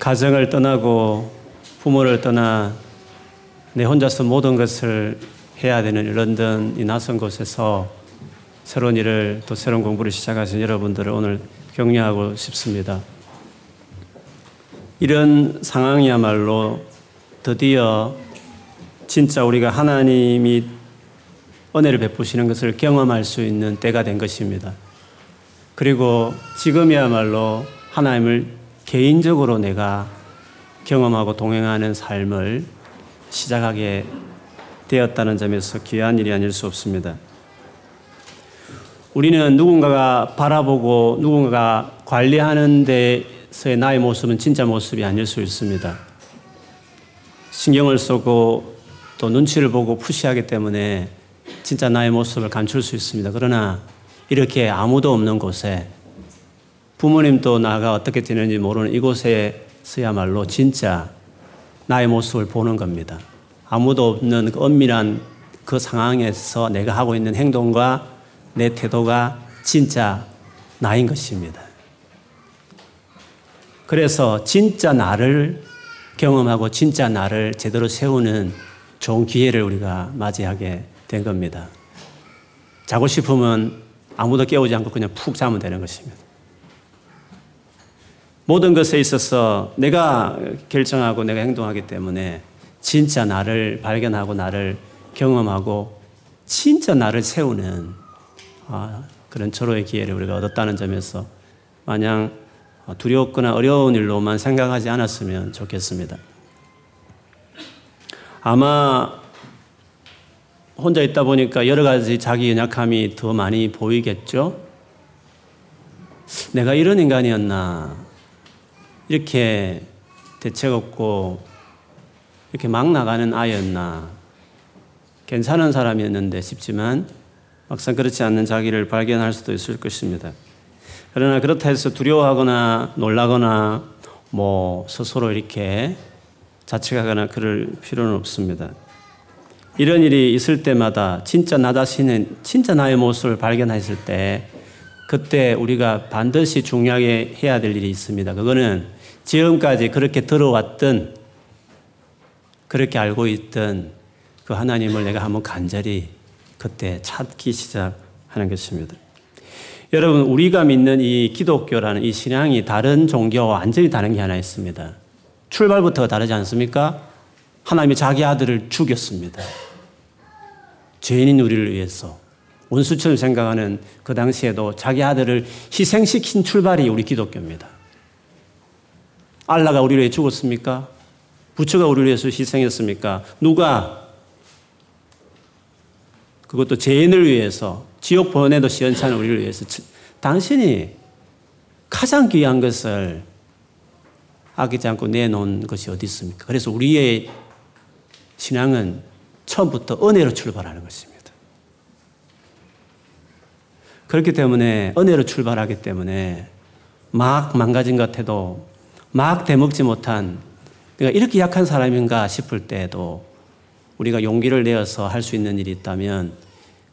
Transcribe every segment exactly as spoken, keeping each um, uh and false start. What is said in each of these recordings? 가정을 떠나고 부모를 떠나 내 혼자서 모든 것을 해야 되는 런던 이 낯선 곳에서 새로운 일을 또 새로운 공부를 시작하신 여러분들을 오늘 격려하고 싶습니다. 이런 상황이야말로 드디어 진짜 우리가 하나님이 은혜를 베푸시는 것을 경험할 수 있는 때가 된 것입니다. 그리고 지금이야말로 하나님을 개인적으로 내가 경험하고 동행하는 삶을 시작하게 되었다는 점에서 귀한 일이 아닐 수 없습니다. 우리는 누군가가 바라보고 누군가가 관리하는 데서의 나의 모습은 진짜 모습이 아닐 수 있습니다. 신경을 쓰고 또 눈치를 보고 푸시하기 때문에 진짜 나의 모습을 감출 수 있습니다. 그러나 이렇게 아무도 없는 곳에 부모님도 나가 어떻게 지내는지 모르는 이곳에서야말로 진짜 나의 모습을 보는 겁니다. 아무도 없는 그 엄밀한 그 상황에서 내가 하고 있는 행동과 내 태도가 진짜 나인 것입니다. 그래서 진짜 나를 경험하고 진짜 나를 제대로 세우는 좋은 기회를 우리가 맞이하게 된 겁니다. 자고 싶으면 아무도 깨우지 않고 그냥 푹 자면 되는 것입니다. 모든 것에 있어서 내가 결정하고 내가 행동하기 때문에 진짜 나를 발견하고 나를 경험하고 진짜 나를 세우는 아, 그런 절호의 기회를 우리가 얻었다는 점에서 마냥 두렵거나 어려운 일로만 생각하지 않았으면 좋겠습니다. 아마 혼자 있다 보니까 여러 가지 자기 연약함이 더 많이 보이겠죠? 내가 이런 인간이었나? 이렇게 대책 없고 이렇게 막 나가는 아이였나? 괜찮은 사람이었는데 싶지만 막상 그렇지 않는 자기를 발견할 수도 있을 것입니다. 그러나 그렇다 해서 두려워하거나 놀라거나 뭐 스스로 이렇게 자책하거나 그럴 필요는 없습니다. 이런 일이 있을 때마다 진짜 나 자신은 진짜 나의 모습을 발견했을 때 그때 우리가 반드시 중요하게 해야 될 일이 있습니다. 그거는 지금까지 그렇게 들어왔던 그렇게 알고 있던 그 하나님을 내가 한번 간절히 그때 찾기 시작하는 것입니다. 여러분, 우리가 믿는 이 기독교라는 이 신앙이 다른 종교와 완전히 다른 게 하나 있습니다. 출발부터 다르지 않습니까? 하나님이 자기 아들을 죽였습니다. 죄인인 우리를 위해서. 원수처럼 생각하는 그 당시에도 자기 아들을 희생시킨 출발이 우리 기독교입니다. 알라가 우리를 위해 죽었습니까? 부처가 우리를 위해서 희생했습니까? 누가? 그것도 죄인을 위해서, 지옥 보내도 시원찮은 우리를 위해서 당신이 가장 귀한 것을 아끼지 않고 내놓은 것이 어디 있습니까? 그래서 우리의 신앙은 처음부터 은혜로 출발하는 것입니다. 그렇기 때문에 은혜로 출발하기 때문에 막 망가진 것 같아도 막 대먹지 못한 내가 이렇게 약한 사람인가 싶을 때에도 우리가 용기를 내어서 할 수 있는 일이 있다면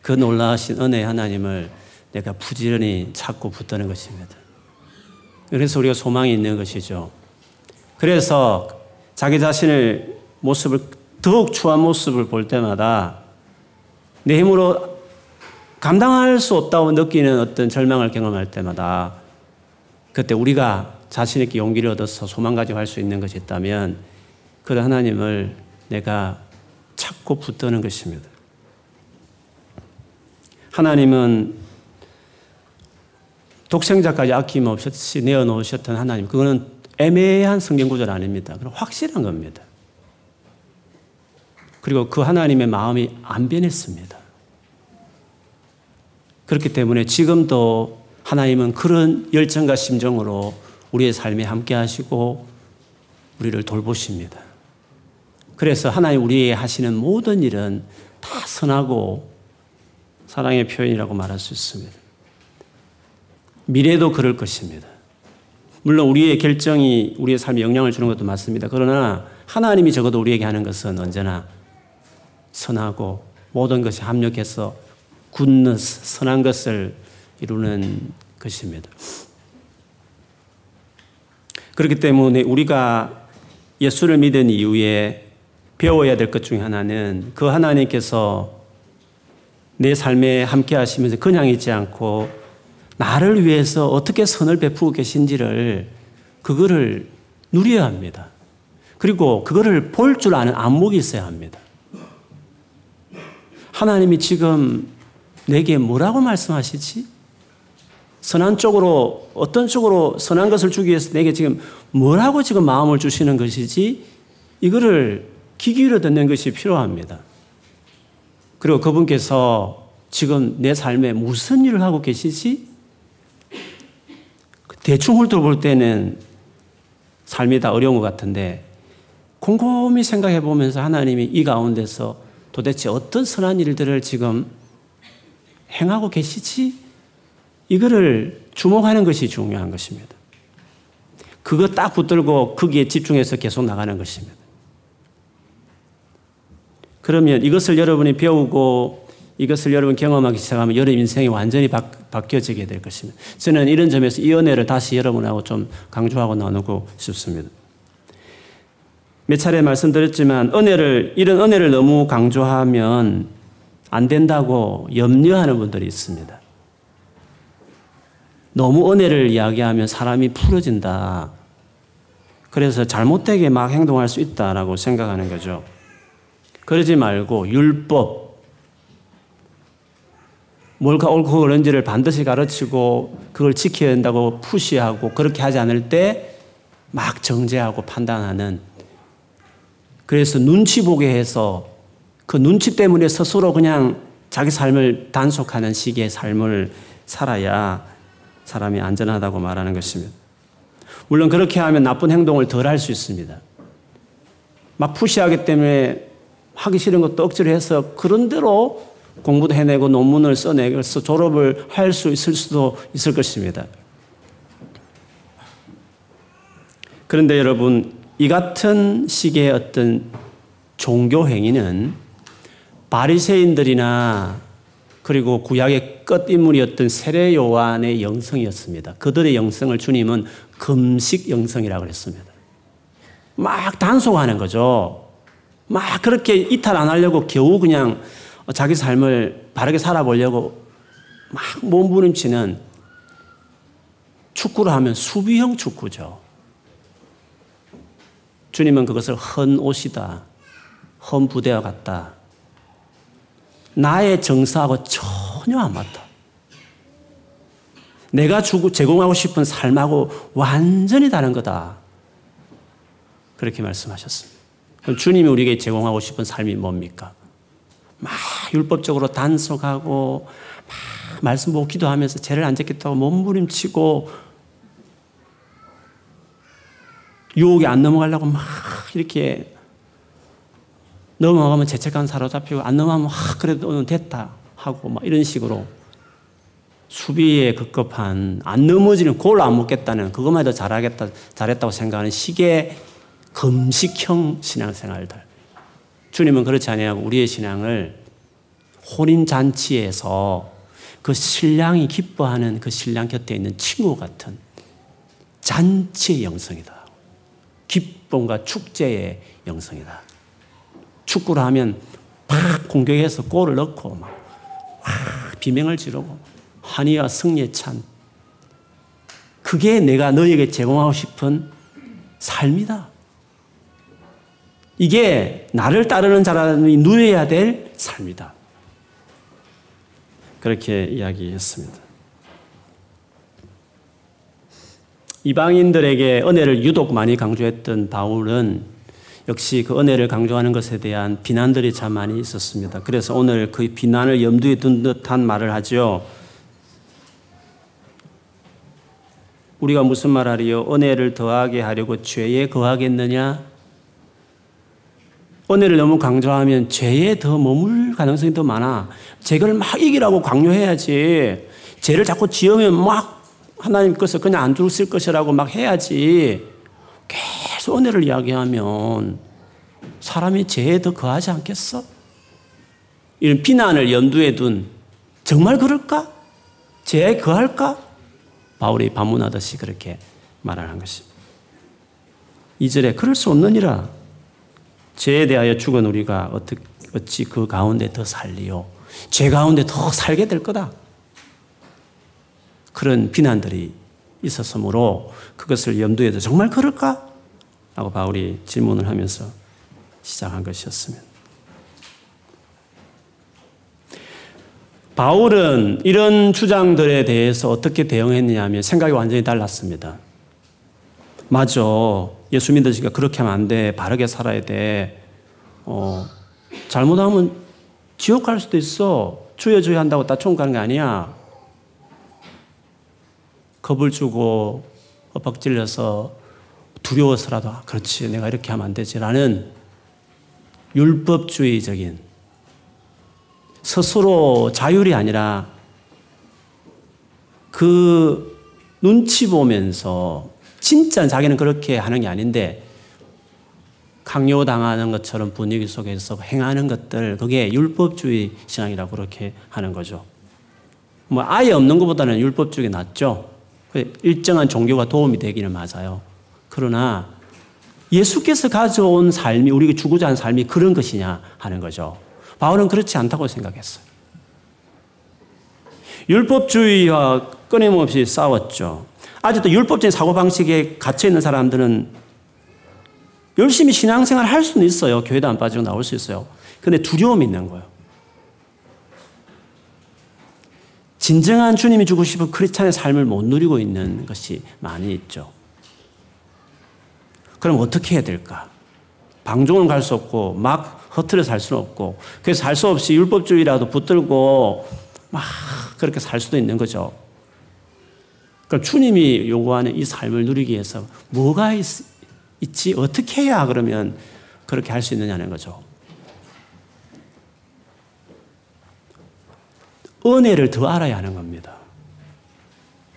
그 놀라우신 은혜의 하나님을 내가 부지런히 찾고 붙드는 것입니다. 그래서 우리가 소망이 있는 것이죠. 그래서 자기 자신의 모습을 더욱 추한 모습을 볼 때마다 내 힘으로 감당할 수 없다고 느끼는 어떤 절망을 경험할 때마다 그때 우리가 자신있게 용기를 얻어서 소망 가지고 할 수 있는 것이 있다면 그 하나님을 내가 찾고 붙드는 것입니다. 하나님은 독생자까지 아낌없이 내어놓으셨던 하나님, 그거는 애매한 성경 구절 아닙니다. 그건 확실한 겁니다. 그리고 그 하나님의 마음이 안 변했습니다. 그렇기 때문에 지금도 하나님은 그런 열정과 심정으로 우리의 삶에 함께 하시고 우리를 돌보십니다. 그래서 하나님 우리에게 하시는 모든 일은 다 선하고 사랑의 표현이라고 말할 수 있습니다. 미래도 그럴 것입니다. 물론 우리의 결정이 우리의 삶에 영향을 주는 것도 맞습니다. 그러나 하나님이 적어도 우리에게 하는 것은 언제나 선하고 모든 것이 합력해서 굿너스, 선한 것을 이루는 것입니다. 그렇기 때문에 우리가 예수를 믿은 이후에 배워야 될 것 중에 하나는 그 하나님께서 내 삶에 함께 하시면서 그냥 있지 않고 나를 위해서 어떻게 선을 베푸고 계신지를 그거를 누려야 합니다. 그리고 그거를 볼 줄 아는 안목이 있어야 합니다. 하나님이 지금 내게 뭐라고 말씀하시지? 선한 쪽으로 어떤 쪽으로 선한 것을 주기 위해서 내게 지금 뭐라고 지금 마음을 주시는 것이지? 이거를 귀 기울여 듣는 것이 필요합니다. 그리고 그분께서 지금 내 삶에 무슨 일을 하고 계시지? 대충 훑어볼 때는 삶이 다 어려운 것 같은데 곰곰이 생각해 보면서 하나님이 이 가운데서 도대체 어떤 선한 일들을 지금 행하고 계시지? 이거를 주목하는 것이 중요한 것입니다. 그거 딱 붙들고 거기에 집중해서 계속 나가는 것입니다. 그러면 이것을 여러분이 배우고 이것을 여러분 경험하기 시작하면 여러분 인생이 완전히 바, 바뀌어지게 될 것입니다. 저는 이런 점에서 이 은혜를 다시 여러분하고 좀 강조하고 나누고 싶습니다. 몇 차례 말씀드렸지만 은혜를 이런 은혜를 너무 강조하면 안 된다고 염려하는 분들이 있습니다. 너무 은혜를 이야기하면 사람이 풀어진다. 그래서 잘못되게 막 행동할 수 있다라고 생각하는 거죠. 그러지 말고 율법, 뭘가 옳고 그른지를 반드시 가르치고 그걸 지켜야 된다고 푸시하고 그렇게 하지 않을 때 막 정죄하고 판단하는, 그래서 눈치 보게 해서 그 눈치 때문에 스스로 그냥 자기 삶을 단속하는 식의 삶을 살아야 사람이 안전하다고 말하는 것입니다. 물론 그렇게 하면 나쁜 행동을 덜 할 수 있습니다. 막 푸시하기 때문에 하기 싫은 것도 억지로 해서 그런 대로 공부도 해내고 논문을 써내서 졸업을 할 수 있을 수도 있을 것입니다. 그런데 여러분, 이 같은 식의 어떤 종교 행위는 바리새인들이나 그리고 구약의 끝인물이었던 세례 요한의 영성이었습니다. 그들의 영성을 주님은 금식 영성이라고 했습니다. 막 단속하는 거죠. 막 그렇게 이탈 안 하려고 겨우 그냥 자기 삶을 바르게 살아보려고 막 몸부림치는, 축구를 하면 수비형 축구죠. 주님은 그것을 헌 옷이다, 헌 부대와 같다, 나의 정서하고 전혀 안 맞다, 내가 주고 제공하고 싶은 삶하고 완전히 다른 거다, 그렇게 말씀하셨습니다. 그럼 주님이 우리에게 제공하고 싶은 삶이 뭡니까? 막 율법적으로 단속하고 막 말씀 보고 기도하면서 죄를 안 짓겠다고 몸부림치고 유혹에 안 넘어가려고 막 이렇게, 넘어가면 죄책감 사로잡히고 안 넘어가면 아, 그래도 오늘 됐다 하고 막 이런 식으로 수비에 급급한, 안 넘어지는, 골 안 먹겠다는, 그것만 해도 잘하겠다, 잘했다고 생각하는 식의 금식형 신앙생활들. 주님은 그렇지 아니하고 우리의 신앙을 혼인잔치에서 그 신랑이 기뻐하는 그 신랑 곁에 있는 친구 같은 잔치의 영성이다, 기쁨과 축제의 영성이다, 축구를 하면 팍 공격해서 골을 넣고 막 확 비명을 지르고 환희와 승리에 찬, 그게 내가 너에게 제공하고 싶은 삶이다. 이게 나를 따르는 사람이 누려야 될 삶이다. 그렇게 이야기했습니다. 이방인들에게 은혜를 유독 많이 강조했던 바울은 역시 그 은혜를 강조하는 것에 대한 비난들이 참 많이 있었습니다. 그래서 오늘 그 비난을 염두에 둔 듯한 말을 하죠. 우리가 무슨 말하리요? 은혜를 더하게 하려고 죄에 거하겠느냐? 은혜를 너무 강조하면 죄에 더 머물 가능성이 더 많아. 죄를 막 이기라고 강요해야지. 죄를 자꾸 지으면 막 하나님 것을 그냥 안 주실 것이라고 막 해야지. 계속 은혜를 이야기하면 사람이 죄에 더 거하지 않겠어? 이런 비난을 염두에 둔, 정말 그럴까? 죄에 거할까? 바울이 반문하듯이 그렇게 말을 한 것입니다. 이 절에 그럴 수 없느니라. 죄에 대하여 죽은 우리가 어찌 그 가운데 더 살리요. 죄 가운데 더 살게 될 거다. 그런 비난들이 있었으므로 그것을 염두에 두어 정말 그럴까? 라고 바울이 질문을 하면서 시작한 것이었습니다. 바울은 이런 주장들에 대해서 어떻게 대응했느냐 하면 생각이 완전히 달랐습니다. 맞아. 예수 믿으니까 그렇게 하면 안 돼. 바르게 살아야 돼. 어, 잘못하면 지옥 갈 수도 있어. 주여 주여 한다고 다 천국 가는 거 아니야. 겁을 주고 엇박질려서 두려워서라도 아, 그렇지. 내가 이렇게 하면 안 되지라는 율법주의적인 스스로 자율이 아니라 그 눈치 보면서 진짜 자기는 그렇게 하는 게 아닌데 강요당하는 것처럼 분위기 속에서 행하는 것들, 그게 율법주의 신앙이라고 그렇게 하는 거죠. 뭐 아예 없는 것보다는 율법주의가 낫죠. 일정한 종교가 도움이 되기는 맞아요. 그러나 예수께서 가져온 삶이, 우리가 주고자 하는 삶이 그런 것이냐 하는 거죠. 바울은 그렇지 않다고 생각했어요. 율법주의와 끊임없이 싸웠죠. 아직도 율법적인 사고방식에 갇혀있는 사람들은 열심히 신앙생활 할 수는 있어요. 교회도 안 빠지고 나올 수 있어요. 그런데 두려움이 있는 거예요. 진정한 주님이 주고 싶은 크리스찬의 삶을 못 누리고 있는 것이 많이 있죠. 그럼 어떻게 해야 될까? 방종은 갈 수 없고 막 허투루 살 수는 없고, 그래서 살 수 없이 율법주의라도 붙들고 막 그렇게 살 수도 있는 거죠. 그럼 주님이 요구하는 이 삶을 누리기 위해서 뭐가 있, 있지? 어떻게 해야 그러면 그렇게 할 수 있느냐는 거죠. 은혜를 더 알아야 하는 겁니다.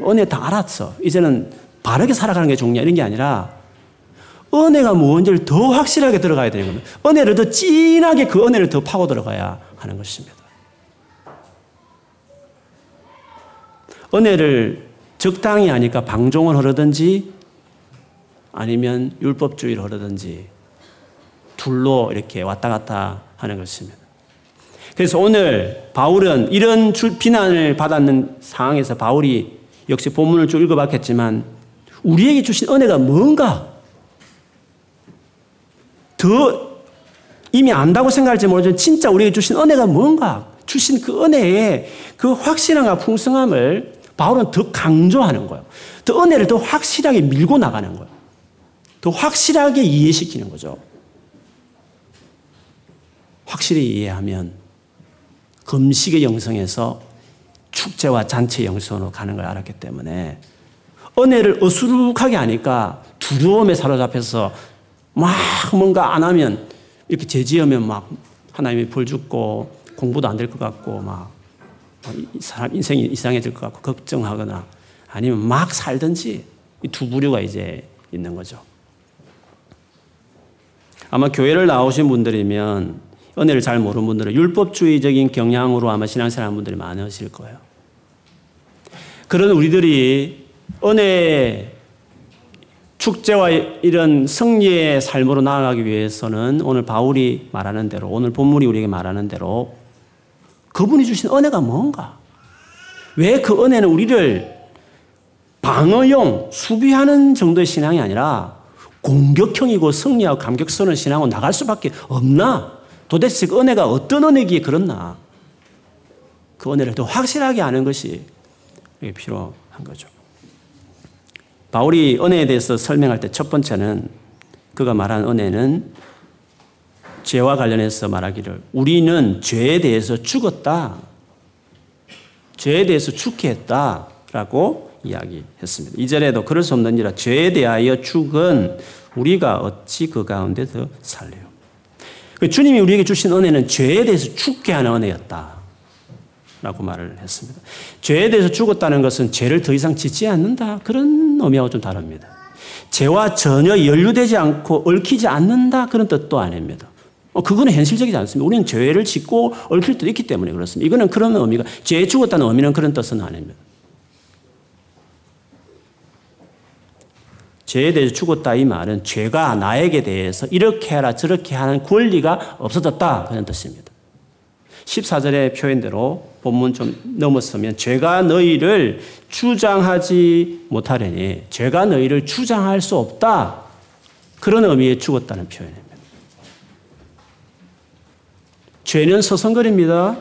은혜 다 알았어. 이제는 바르게 살아가는 게 중요해 이런 게 아니라 은혜가 뭔지를 더 확실하게 들어가야 되는 겁니다. 은혜를 더 진하게, 그 은혜를 더 파고 들어가야 하는 것입니다. 은혜를 적당히 하니까 방종을 하려든지 아니면 율법주의를 하려든지 둘로 이렇게 왔다 갔다 하는 것입니다. 그래서 오늘 바울은 이런 비난을 받았는 상황에서 바울이 역시 본문을 쭉 읽어봤겠지만 우리에게 주신 은혜가 뭔가 더 이미 안다고 생각할지 모르지만 진짜 우리에게 주신 은혜가 뭔가, 주신 그 은혜의 그 확실함과 풍성함을 바울은 더 강조하는 거예요. 더 은혜를 더 확실하게 밀고 나가는 거예요. 더 확실하게 이해시키는 거죠. 확실히 이해하면 금식의 영성에서 축제와 잔치의 영성으로 가는 걸 알았기 때문에 은혜를 어수룩하게 하니까 두려움에 사로잡혀서 막 뭔가 안 하면, 이렇게 제지하면 막 하나님이 벌 줍고 공부도 안 될 것 같고 막 사람 인생이 이상해질 것 같고 걱정하거나 아니면 막 살든지, 이 두 부류가 이제 있는 거죠. 아마 교회를 나오신 분들이면 은혜를 잘 모르는 분들은 율법주의적인 경향으로 아마 신앙생활 하는 분들이 많으실 거예요. 그런 우리들이 은혜의 축제와 이런 승리의 삶으로 나아가기 위해서는 오늘 바울이 말하는 대로, 오늘 본문이 우리에게 말하는 대로 그분이 주신 은혜가 뭔가? 왜 그 은혜는 우리를 방어용, 수비하는 정도의 신앙이 아니라 공격형이고 승리하고 감격스러운 신앙으로 나갈 수밖에 없나? 도대체 그 은혜가 어떤 은혜기에 그렇나? 그 은혜를 더 확실하게 아는 것이 필요한 거죠. 바울이 은혜에 대해서 설명할 때 첫 번째는 그가 말한 은혜는 죄와 관련해서 말하기를 우리는 죄에 대해서 죽었다. 죄에 대해서 죽게 했다. 라고 이야기했습니다. 이 절에도 그럴 수 없느니라. 죄에 대하여 죽은 우리가 어찌 그 가운데 더 살려요. 주님이 우리에게 주신 은혜는 죄에 대해서 죽게 하는 은혜였다. 라고 말을 했습니다. 죄에 대해서 죽었다는 것은 죄를 더 이상 짓지 않는다. 그런 의미하고 좀 다릅니다. 죄와 전혀 연루되지 않고 얽히지 않는다. 그런 뜻도 아닙니다. 어, 그거는 현실적이지 않습니다. 우리는 죄를 짓고 얽힐 때도 있기 때문에 그렇습니다. 이거는 그런 의미가, 죄에 죽었다는 의미는 그런 뜻은 아닙니다. 죄에 대해서 죽었다 이 말은 죄가 나에게 대해서 이렇게 하라 저렇게 하는 권리가 없어졌다 그런 뜻입니다. 십사 절의 표현대로 본문 좀 넘었으면 죄가 너희를 주장하지 못하려니 죄가 너희를 주장할 수 없다. 그런 의미에 죽었다는 표현입니다. 죄는 서성거립니다.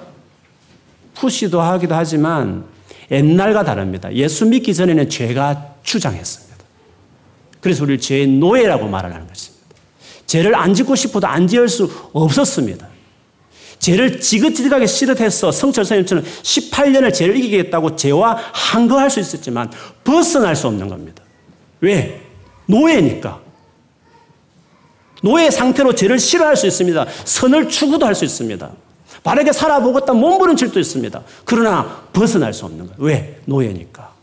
푸시도 하기도 하지만 옛날과 다릅니다. 예수 믿기 전에는 죄가 주장했습니다. 그래서 우리를 죄의 노예라고 말을 하는 것입니다. 죄를 안 짓고 싶어도 안 지을 수 없었습니다. 죄를 지긋지긋하게 시릇해서 성철 선생님처럼 십팔 년을 죄를 이기겠다고 죄와 항거할 수 있었지만 벗어날 수 없는 겁니다. 왜? 노예니까. 노예 상태로 죄를 싫어할 수 있습니다. 선을 추구도 할 수 있습니다. 바르게 살아보겠다 몸부림칠 수도 있습니다. 그러나 벗어날 수 없는 거예요. 왜? 노예니까.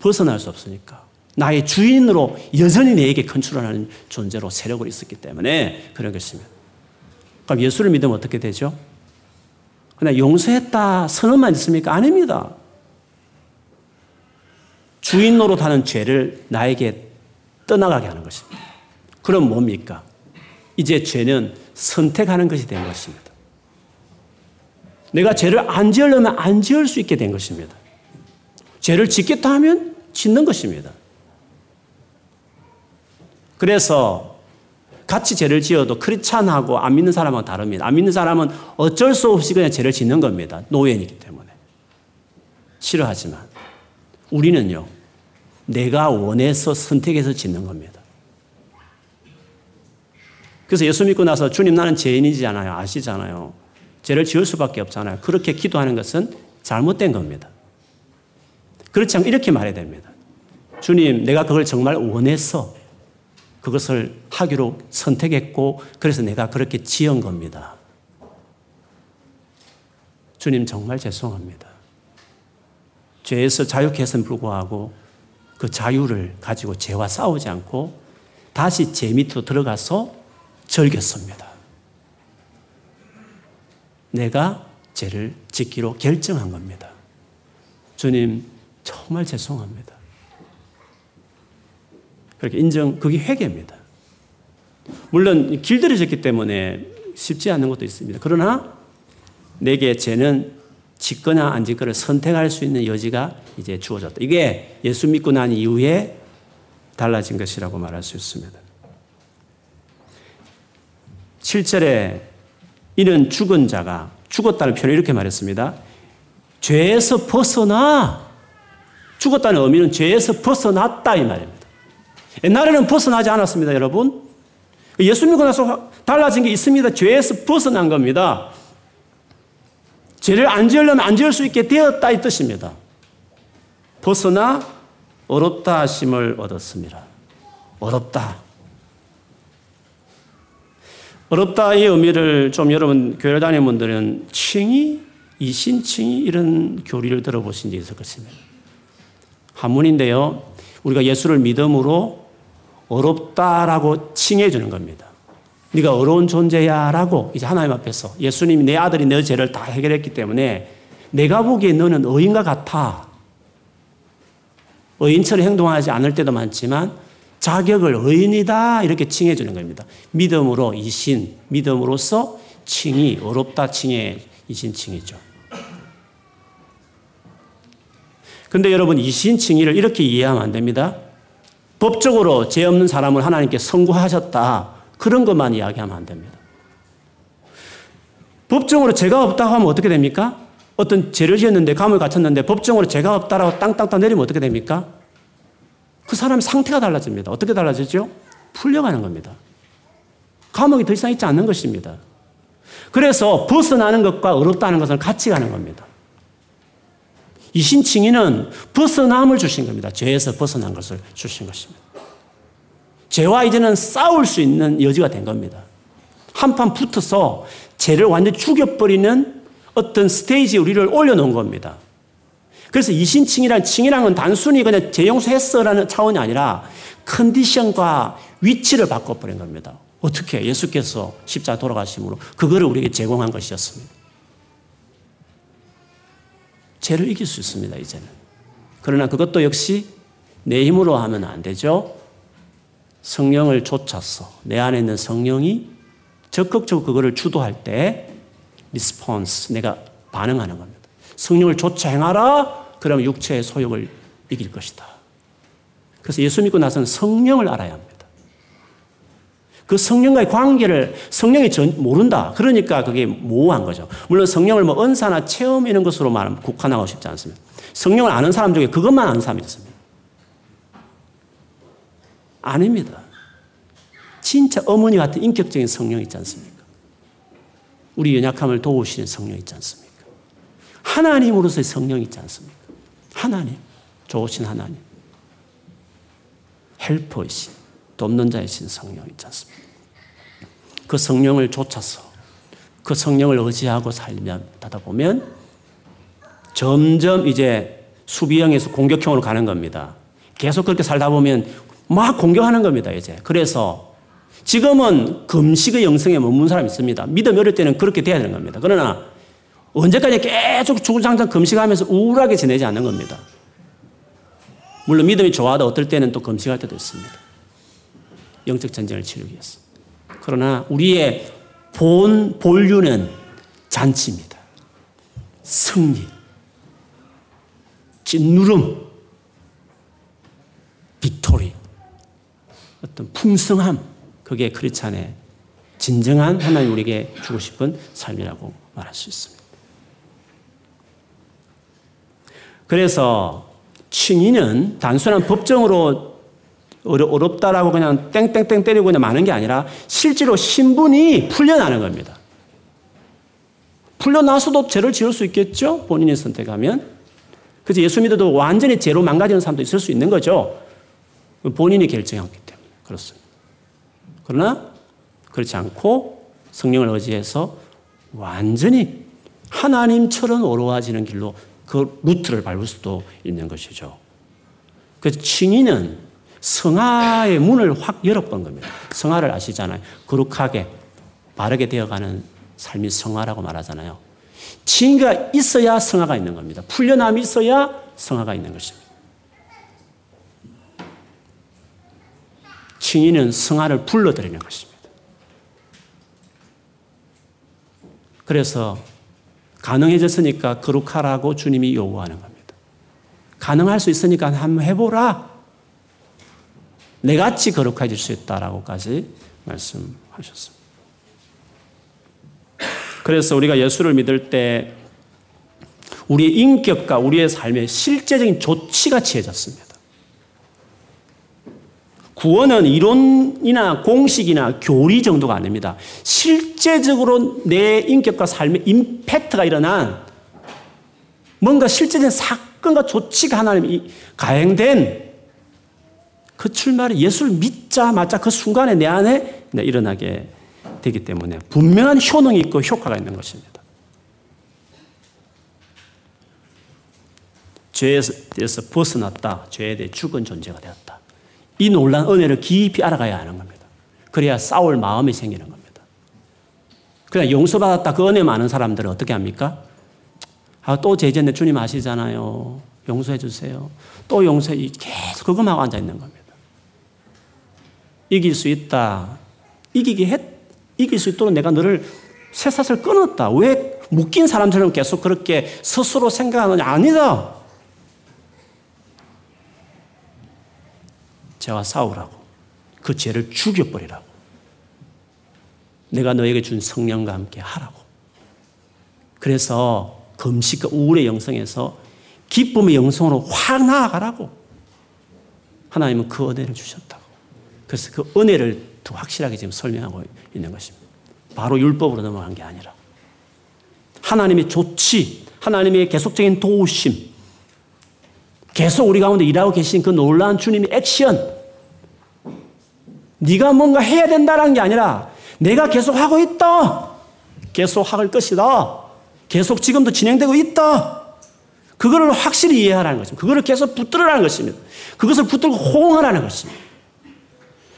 벗어날 수 없으니까. 나의 주인으로 여전히 내에게 컨트롤하는 존재로 세력으로 있었기 때문에 그런 것입니다. 그럼 예수를 믿으면 어떻게 되죠? 그냥 용서했다 선언만 있습니까? 아닙니다. 주인 노릇하는 죄를 나에게 떠나가게 하는 것입니다. 그럼 뭡니까? 이제 죄는 선택하는 것이 된 것입니다. 내가 죄를 안 지으려면 안 지을 수 있게 된 것입니다. 죄를 짓겠다 하면 짓는 것입니다. 그래서 같이 죄를 지어도 크리스찬하고 안 믿는 사람하고 다릅니다. 안 믿는 사람은 어쩔 수 없이 그냥 죄를 짓는 겁니다. 노예이기 때문에. 싫어하지만 우리는요. 내가 원해서 선택해서 짓는 겁니다. 그래서 예수 믿고 나서 주님 나는 죄인이잖아요. 아시잖아요. 죄를 지을 수밖에 없잖아요. 그렇게 기도하는 것은 잘못된 겁니다. 그렇지 않고 이렇게 말해야 됩니다. 주님 내가 그걸 정말 원해서 그것을 하기로 선택했고 그래서 내가 그렇게 지은 겁니다. 주님 정말 죄송합니다. 죄에서 자유케 했음 불구하고 그 자유를 가지고 죄와 싸우지 않고 다시 죄 밑으로 들어가서 즐겼습니다. 내가 죄를 짓기로 결정한 겁니다. 주님 정말 죄송합니다. 그렇게 인정, 그게 회개입니다. 물론 길들여졌기 때문에 쉽지 않은 것도 있습니다. 그러나 내게 죄는 짓거나 안 짓거나 선택할 수 있는 여지가 이제 주어졌다. 이게 예수 믿고 난 이후에 달라진 것이라고 말할 수 있습니다. 칠 절에 이는 죽은 자가 죽었다는 표현을 이렇게 말했습니다. 죄에서 벗어나. 죽었다는 의미는 죄에서 벗어났다 이 말입니다. 옛날에는 벗어나지 않았습니다. 여러분. 예수 믿고 나서 달라진 게 있습니다. 죄에서 벗어난 겁니다. 죄를 안 지으려면 안 지을 수 있게 되었다 이 뜻입니다. 벗어나 어렵다 하심을 얻었습니다. 어렵다. 어렵다의 의미를 좀 여러분 교회를 다니는 분들은 칭의, 이신칭의 이런 교리를 들어보신 적이 있을 것입니다. 한문인데요. 우리가 예수를 믿음으로 어렵다라고 칭해 주는 겁니다. 네가 어려운 존재야라고 이제 하나님 앞에서 예수님이 내 아들이 내 죄를 다 해결했기 때문에 내가 보기에 너는 의인과 같아. 의인처럼 행동하지 않을 때도 많지만 자격을 의인이다 이렇게 칭해 주는 겁니다. 믿음으로 이신, 믿음으로써 칭이, 어렵다 칭의 이신칭이죠. 그런데 여러분 이신칭의를 이렇게 이해하면 안 됩니다. 법적으로 죄 없는 사람을 하나님께 선고하셨다. 그런 것만 이야기하면 안 됩니다. 법정으로 죄가 없다고 하면 어떻게 됩니까? 어떤 죄를 지었는데 감을 갇혔는데 법정으로 죄가 없다라고 땅땅땅 내리면 어떻게 됩니까? 그 사람의 상태가 달라집니다. 어떻게 달라지죠? 풀려가는 겁니다. 감옥이 더 이상 있지 않는 것입니다. 그래서 벗어나는 것과 어렵다는 것은 같이 가는 겁니다. 이신칭의는 벗어남을 주신 겁니다. 죄에서 벗어난 것을 주신 것입니다. 죄와 이제는 싸울 수 있는 여지가 된 겁니다. 한판 붙어서 죄를 완전히 죽여버리는 어떤 스테이지에 우리를 올려놓은 겁니다. 그래서 이신칭이란 칭이란 건 단순히 그냥 죄 용서했어라는 차원이 아니라 컨디션과 위치를 바꿔버린 겁니다. 어떻게 예수께서 십자가 돌아가심으로 그거를 우리에게 제공한 것이었습니다. 죄를 이길 수 있습니다. 이제는. 그러나 그것도 역시 내 힘으로 하면 안 되죠. 성령을 좇아서 내 안에 있는 성령이 적극적으로 그거를 주도할 때 리스폰스, 내가 반응하는 겁니다. 성령을 좇아 행하라. 그러면 육체의 소욕을 이길 것이다. 그래서 예수 믿고 나서는 성령을 알아야 합니다. 그 성령과의 관계를 성령이 전, 모른다. 그러니까 그게 모호한 거죠. 물론 성령을 뭐 은사나 체험 이런 것으로만 국한하고 싶지 않습니다. 성령을 아는 사람 중에 그것만 아는 사람이 있습니다. 아닙니다. 진짜 어머니 같은 인격적인 성령이 있지 않습니까? 우리 연약함을 도우시는 성령이 있지 않습니까? 하나님으로서의 성령이 있지 않습니까? 하나님, 좋으신 하나님, 헬퍼이신, 돕는 자이신 성령이 있지 않습니까? 그 성령을 좇아서 그 성령을 의지하고 살다 보면 점점 이제 수비형에서 공격형으로 가는 겁니다. 계속 그렇게 살다 보면 막 공격하는 겁니다, 이제. 그래서 지금은 금식의 영성에 머문 사람이 있습니다. 믿음이 어릴 때는 그렇게 돼야 되는 겁니다. 그러나 언제까지 계속 주구장창 금식하면서 우울하게 지내지 않는 겁니다. 물론 믿음이 좋아하다 어떨 때는 또 금식할 때도 있습니다. 영적 전쟁을 치르기 위해서. 그러나 우리의 본 본류는 잔치입니다. 승리, 짓누름, 빅토리, 어떤 풍성함, 그게 크리스찬의 진정한 하나님 우리에게 주고 싶은 삶이라고 말할 수 있습니다. 그래서 칭의는 단순한 법정으로 어렵다라고 그냥 땡땡땡 때리고 그냥 마는 게 아니라 실제로 신분이 풀려나는 겁니다. 풀려나서도 죄를 지을 수 있겠죠? 본인이 선택하면. 그래서 예수 믿어도 완전히 죄로 망가지는 사람도 있을 수 있는 거죠. 본인이 결정했기 때문에 그렇습니다. 그러나 그렇지 않고 성령을 의지해서 완전히 하나님처럼 어려워지는 길로 그 루트를 밟을 수도 있는 것이죠. 그래서 칭의는 성화의 문을 확 열어본 겁니다. 성화를 아시잖아요. 거룩하게 바르게 되어가는 삶이 성화라고 말하잖아요. 칭의가 있어야 성화가 있는 겁니다. 풀려남이 있어야 성화가 있는 것입니다. 칭의는 성화를 불러들이는 것입니다. 그래서 가능해졌으니까 거룩하라고 주님이 요구하는 겁니다. 가능할 수 있으니까 한번 해보라. 내같이 거룩해질 수 있다라고까지 말씀하셨습니다. 그래서 우리가 예수를 믿을 때 우리의 인격과 우리의 삶에 실제적인 조치가 취해졌습니다. 구원은 이론이나 공식이나 교리 정도가 아닙니다. 실제적으로 내 인격과 삶의 임팩트가 일어난 뭔가 실제적인 사건과 조치가 하나님이 가행된 그 출발이 예수를 믿자마자 그 순간에 내 안에 일어나게 되기 때문에 분명한 효능이 있고 효과가 있는 것입니다. 죄에 대해서 벗어났다. 죄에 대해 죽은 존재가 되었다. 이 놀란 은혜를 깊이 알아가야 하는 겁니다. 그래야 싸울 마음이 생기는 겁니다. 그냥 용서받았다 그 은혜 많은 사람들은 어떻게 합니까? 아, 또 죄졌네. 주님 아시잖아요. 용서해 주세요. 또 용서해. 계속 그것만 하고 앉아있는 겁니다. 이길 수 있다. 이기게 했, 이길 수 있도록 내가 너를 쇠사슬 끊었다. 왜 묶인 사람처럼 계속 그렇게 스스로 생각하느냐. 아니다. 죄와 싸우라고. 그 죄를 죽여버리라고. 내가 너에게 준 성령과 함께 하라고. 그래서 금식과 우울의 영성에서 기쁨의 영성으로 확 나아가라고. 하나님은 그 은혜를 주셨다고. 그래서 그 은혜를 더 확실하게 지금 설명하고 있는 것입니다. 바로 율법으로 넘어간 게 아니라. 하나님의 조치, 하나님의 계속적인 도우심, 계속 우리 가운데 일하고 계신 그 놀라운 주님의 액션. 네가 뭔가 해야 된다라는 게 아니라 내가 계속 하고 있다. 계속 할 것이다. 계속 지금도 진행되고 있다. 그거를 확실히 이해하라는 것입니다. 그거를 계속 붙들으라는 것입니다. 그것을 붙들고 호응하라는 것입니다.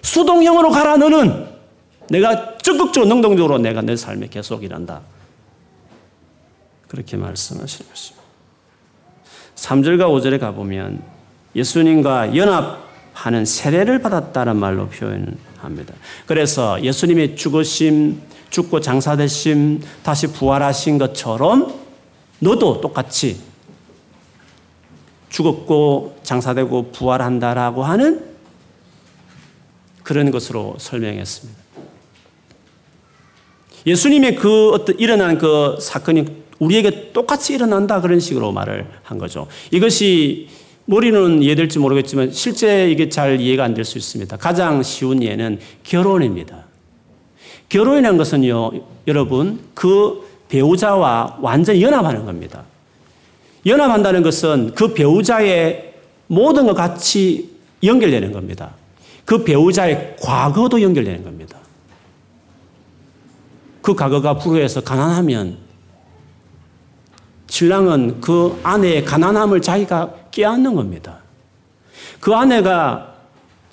수동형으로 가라 너는. 내가 적극적으로 능동적으로 내가 내 삶에 계속 일한다. 그렇게 말씀하시는 것입니다. 삼 절과 오 절에 가보면 예수님과 연합하는 세례를 받았다는 말로 표현합니다. 그래서 예수님의 죽으심, 죽고 장사되심, 다시 부활하신 것처럼 너도 똑같이 죽었고 장사되고 부활한다라고 하는 그런 것으로 설명했습니다. 예수님의 그 어떤 일어난 그 사건이 우리에게 똑같이 일어난다 그런 식으로 말을 한 거죠. 이것이 머리는 이해될지 모르겠지만 실제 이게 잘 이해가 안 될 수 있습니다. 가장 쉬운 예는 결혼입니다. 결혼이라는 것은요, 여러분, 그 배우자와 완전히 연합하는 겁니다. 연합한다는 것은 그 배우자의 모든 것 같이 연결되는 겁니다. 그 배우자의 과거도 연결되는 겁니다. 그 과거가 불효해서 가난하면 신랑은 그 아내의 가난함을 자기가 깨닫는 겁니다. 그 아내가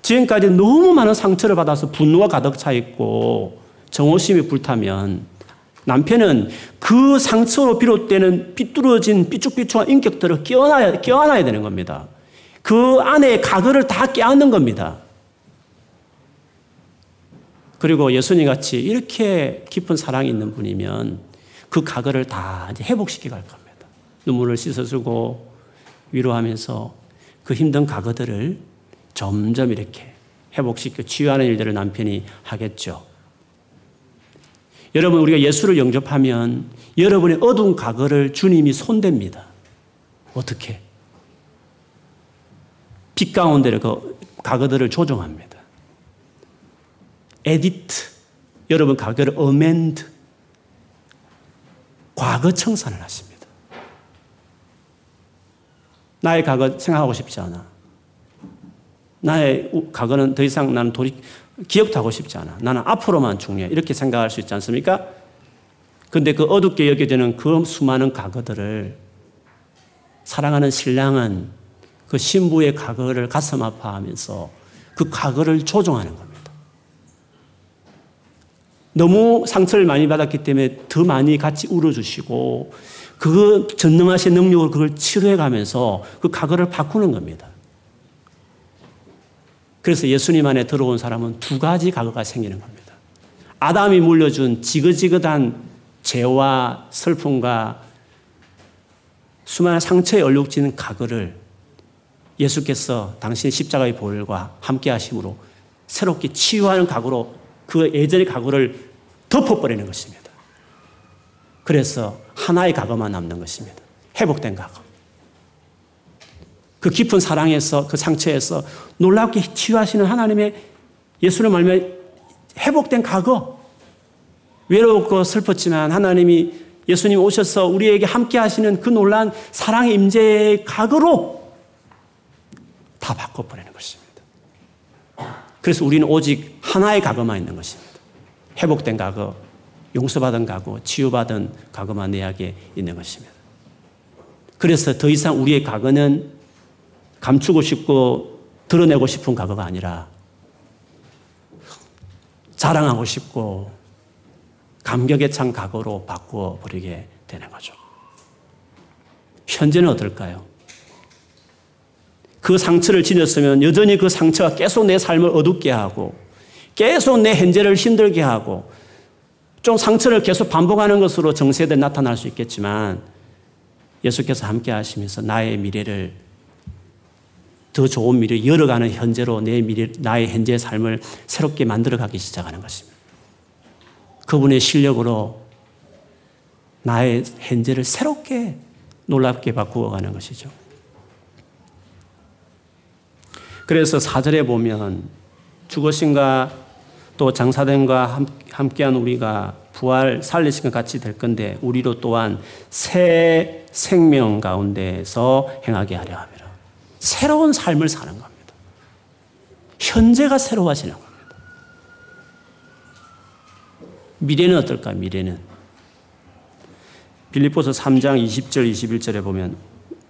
지금까지 너무 많은 상처를 받아서 분노가 가득 차 있고 정오심이 불타면 남편은 그 상처로 비롯되는 삐뚤어진 삐죽삐죽한 인격들을 껴안아야, 껴안아야 되는 겁니다. 그 아내의 과거를 다 깨닫는 겁니다. 그리고 예수님같이 이렇게 깊은 사랑이 있는 분이면 그 과거를 다 이제 회복시키고 갈 겁니다. 눈물을 씻어주고 위로하면서 그 힘든 과거들을 점점 이렇게 회복시켜 치유하는 일들을 남편이 하겠죠. 여러분, 우리가 예수를 영접하면 여러분의 어두운 과거를 주님이 손댑니다. 어떻게? 빛 가운데로 그 과거들을 조정합니다. 에디트, 여러분 과거를 어멘드, 과거 청산을 하십니다. 나의 과거 생각하고 싶지 않아. 나의 과거는 더 이상 나는 돌이, 기억도 하고 싶지 않아. 나는 앞으로만 중요해. 이렇게 생각할 수 있지 않습니까? 그런데 그 어둡게 여겨지는 그 수많은 과거들을 사랑하는 신랑은 그 신부의 과거를 가슴 아파하면서 그 과거를 조종하는 겁니다. 너무 상처를 많이 받았기 때문에 더 많이 같이 울어주시고 그 전능하신 능력으로 그걸 치료해가면서 그 과거를 바꾸는 겁니다. 그래서 예수님 안에 들어온 사람은 두 가지 과거가 생기는 겁니다. 아담이 물려준 지긋지긋한 죄와 슬픔과 수많은 상처에 얼룩진 과거를 예수께서 당신의 십자가의 보혈과 함께 하심으로 새롭게 치유하는 과거로 그 예전의 과거를 덮어버리는 것입니다. 그래서 하나의 과거만 남는 것입니다. 회복된 과거. 그 깊은 사랑에서 그 상처에서 놀랍게 치유하시는 하나님의 예수를 말미암아 회복된 과거. 외롭고 슬펐지만 하나님이 예수님 오셔서 우리에게 함께 하시는 그 놀라운 사랑의 임재의 과거로 다 바꿔버리는 것입니다. 그래서 우리는 오직 하나의 과거만 있는 것입니다. 회복된 과거, 용서받은 과거, 치유받은 과거만 내 안에 있는 것입니다. 그래서 더 이상 우리의 과거는 감추고 싶고 드러내고 싶은 과거가 아니라 자랑하고 싶고 감격에 찬 과거로 바꾸어 버리게 되는 거죠. 현재는 어떨까요? 그 상처를 지녔으면 여전히 그 상처가 계속 내 삶을 어둡게 하고 계속 내 현재를 힘들게 하고 좀 상처를 계속 반복하는 것으로 정세들 나타날 수 있겠지만 예수께서 함께 하시면서 나의 미래를 더 좋은 미래, 열어가는 현재로 내 미래, 나의 현재의 삶을 새롭게 만들어가기 시작하는 것입니다. 그분의 실력으로 나의 현재를 새롭게 놀랍게 바꾸어가는 것이죠. 그래서 사 절에 보면 죽으신가 또 장사됨과 함께한 우리가 부활 살리신 것 같이 될 건데 우리로 또한 새 생명 가운데서 행하게 하려 합니다. 새로운 삶을 사는 겁니다. 현재가 새로워지는 겁니다. 미래는 어떨까? 미래는 빌립보서 삼 장 이십 절 이십일 절에 보면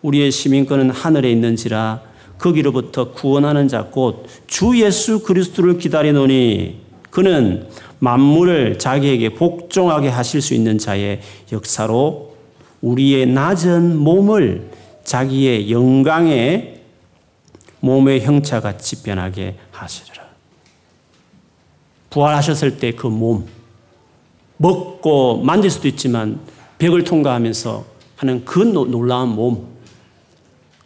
우리의 시민권은 하늘에 있는지라 거기로부터 구원하는 자 곧 주 예수 그리스도를 기다리노니 그는 만물을 자기에게 복종하게 하실 수 있는 자의 역사로 우리의 낮은 몸을 자기의 영광에 몸의 형체같이 변하게 하시리라. 부활하셨을 때 그 몸, 먹고 만질 수도 있지만 벽을 통과하면서 하는 그 놀라운 몸,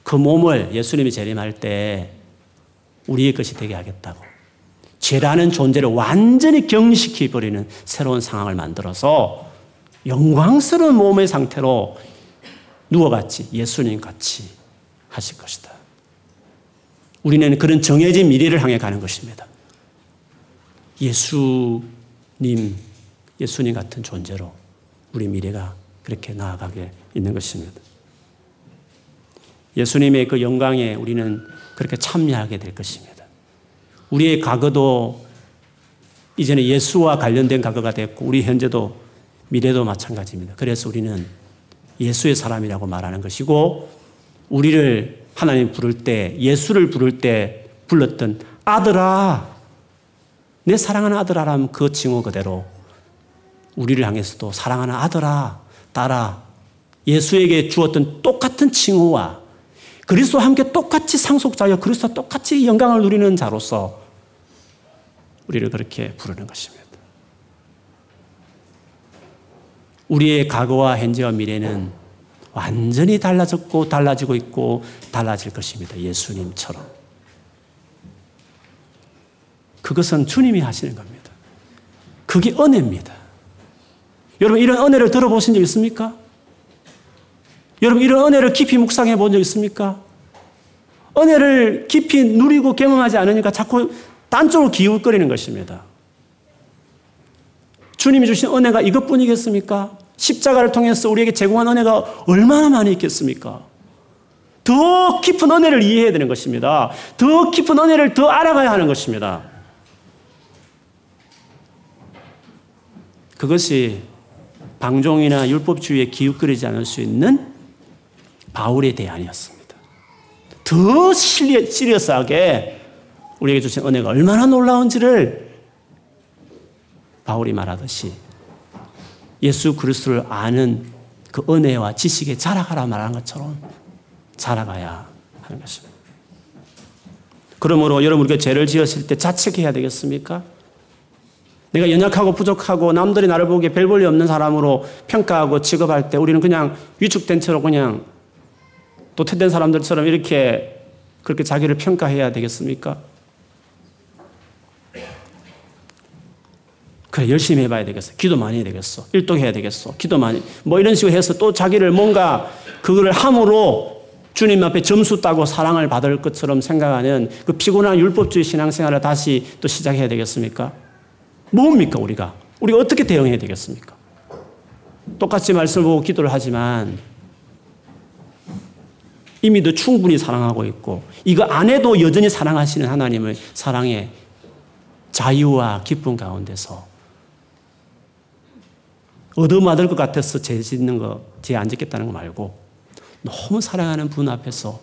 그 몸을 예수님이 재림할 때 우리의 것이 되게 하겠다고. 죄라는 존재를 완전히 경식해버리는 새로운 상황을 만들어서 영광스러운 몸의 상태로 누워같이 예수님같이 하실 것이다. 우리는 그런 정해진 미래를 향해 가는 것입니다. 예수님, 예수님 같은 존재로 우리 미래가 그렇게 나아가게 있는 것입니다. 예수님의 그 영광에 우리는 그렇게 참여하게 될 것입니다. 우리의 과거도 이제는 예수와 관련된 과거가 됐고 우리 현재도 미래도 마찬가지입니다. 그래서 우리는 예수의 사람이라고 말하는 것이고 우리를 하나님 부를 때 예수를 부를 때 불렀던 아들아, 내 사랑하는 아들아라면 그 칭호 그대로 우리를 향해서도 사랑하는 아들아, 딸아, 예수에게 주었던 똑같은 칭호와 그리스도와 함께 똑같이 상속자여 그리스도와 똑같이 영광을 누리는 자로서 우리를 그렇게 부르는 것입니다. 우리의 과거와 현재와 미래는 완전히 달라졌고 달라지고 있고 달라질 것입니다. 예수님처럼. 그것은 주님이 하시는 겁니다. 그게 은혜입니다. 여러분 이런 은혜를 들어보신 적 있습니까? 여러분 이런 은혜를 깊이 묵상해 본 적 있습니까? 은혜를 깊이 누리고 경험하지 않으니까 자꾸 딴쪽으로 기웃거리는 것입니다. 주님이 주신 은혜가 이것뿐이겠습니까? 십자가를 통해서 우리에게 제공한 은혜가 얼마나 많이 있겠습니까? 더 깊은 은혜를 이해해야 되는 것입니다. 더 깊은 은혜를 더 알아가야 하는 것입니다. 그것이 방종이나 율법주의에 기웃거리지 않을 수 있는 바울의 대안이었습니다. 더 시리어스하게 우리에게 주신 은혜가 얼마나 놀라운지를 바울이 말하듯이 예수 그리스도를 아는 그 은혜와 지식에 자라가라 말하는 것처럼 자라가야 하는 것입니다. 그러므로 여러분 우리가 죄를 지었을 때 자책해야 되겠습니까? 내가 연약하고 부족하고 남들이 나를 보기에 별 볼이 없는 사람으로 평가하고 취급할 때 우리는 그냥 위축된 채로 그냥 도태된 사람들처럼 이렇게 그렇게 자기를 평가해야 되겠습니까? 그래 열심히 해봐야 되겠어. 기도 많이 해야 되겠어. 일독해야 되겠어. 기도 많이. 뭐 이런 식으로 해서 또 자기를 뭔가 그거를 함으로 주님 앞에 점수 따고 사랑을 받을 것처럼 생각하는 그 피곤한 율법주의 신앙생활을 다시 또 시작해야 되겠습니까? 뭡니까 우리가? 우리가 어떻게 대응해야 되겠습니까? 똑같이 말씀을 보고 기도를 하지만 이미도 충분히 사랑하고 있고 이거 안 해도 여전히 사랑하시는 하나님을 사랑의 자유와 기쁨 가운데서 얻어맞을 것 같아서 죄 짓는 거, 죄 안 짓겠다는 거 말고 너무 사랑하는 분 앞에서